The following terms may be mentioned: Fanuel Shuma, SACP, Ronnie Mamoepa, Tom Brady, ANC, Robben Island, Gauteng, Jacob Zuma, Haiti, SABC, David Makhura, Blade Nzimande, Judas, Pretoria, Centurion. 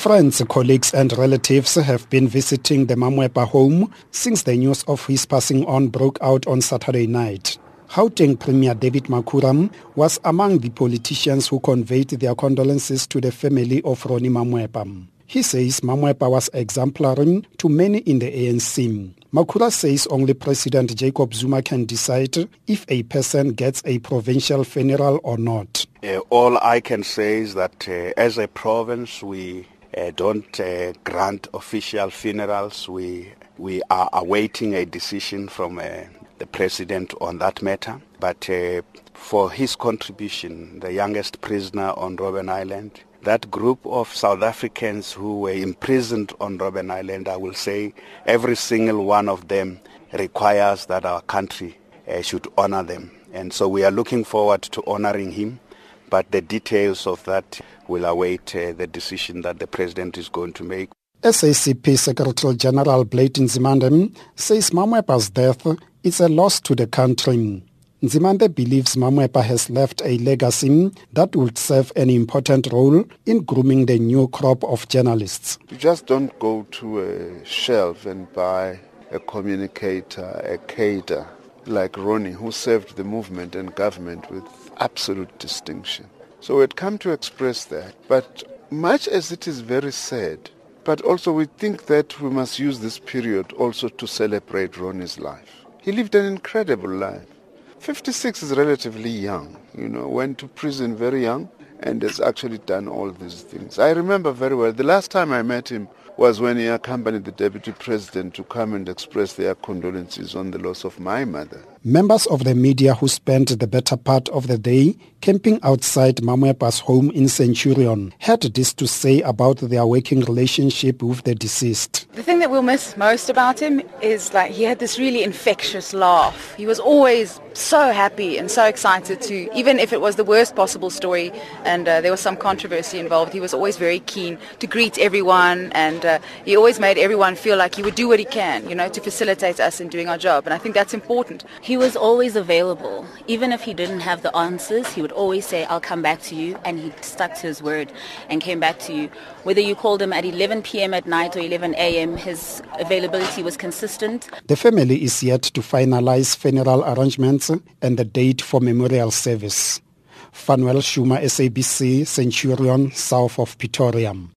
Friends, colleagues and relatives have been visiting the Mamoepa home since the news of his passing on broke out on Saturday night. Gauteng Premier David Makhura was among the politicians who conveyed their condolences to the family of Ronnie Mamoepa. He says Mamoepa was exemplary to many in the ANC. Makhura says only President Jacob Zuma can decide if a person gets a provincial funeral or not. All I can say is that as a province we don't grant official funerals. We are awaiting a decision from the president on that matter, but for his contribution, the youngest prisoner on Robben Island, that group of South Africans who were imprisoned on Robben Island, I will say every single one of them requires that our country should honor them. And so we are looking forward to honoring him, but the details of that will await the decision that the president is going to make. SACP Secretary General Blade Nzimande says Mamoepa's death is a loss to the country. Nzimande believes Mamoepa has left a legacy that would serve an important role in grooming the new crop of journalists. You just don't go to a shelf and buy a communicator, a cadre like Ronnie, who served the movement and government with absolute distinction. So we had come to express that. But much as it is very sad, but also we think that we must use this period also to celebrate Ronnie's life. He lived an incredible life. 56 is relatively young, you know, went to prison very young and has actually done all these things. I remember very well, the last time I met him was when he accompanied the Deputy President to come and express their condolences on the loss of my mother. Members of the media who spent the better part of the day camping outside Mamoepa's home in Centurion had this to say about their working relationship with the deceased. The thing that we'll miss most about him is he had this really infectious laugh. He was always so happy and so excited to, even if it was the worst possible story and there was some controversy involved, he was always very keen to greet everyone and he always made everyone feel like he would do what he can, you know, to facilitate us in doing our job. And I think that's important. He was always available. Even if he didn't have the answers, he would always say, I'll come back to you. And he stuck to his word and came back to you. Whether you called him at 11 p.m. at night or 11 a.m., his availability was consistent. The family is yet to finalize funeral arrangements and the date for memorial service. Fanuel Shuma, SABC, Centurion, south of Pretoria.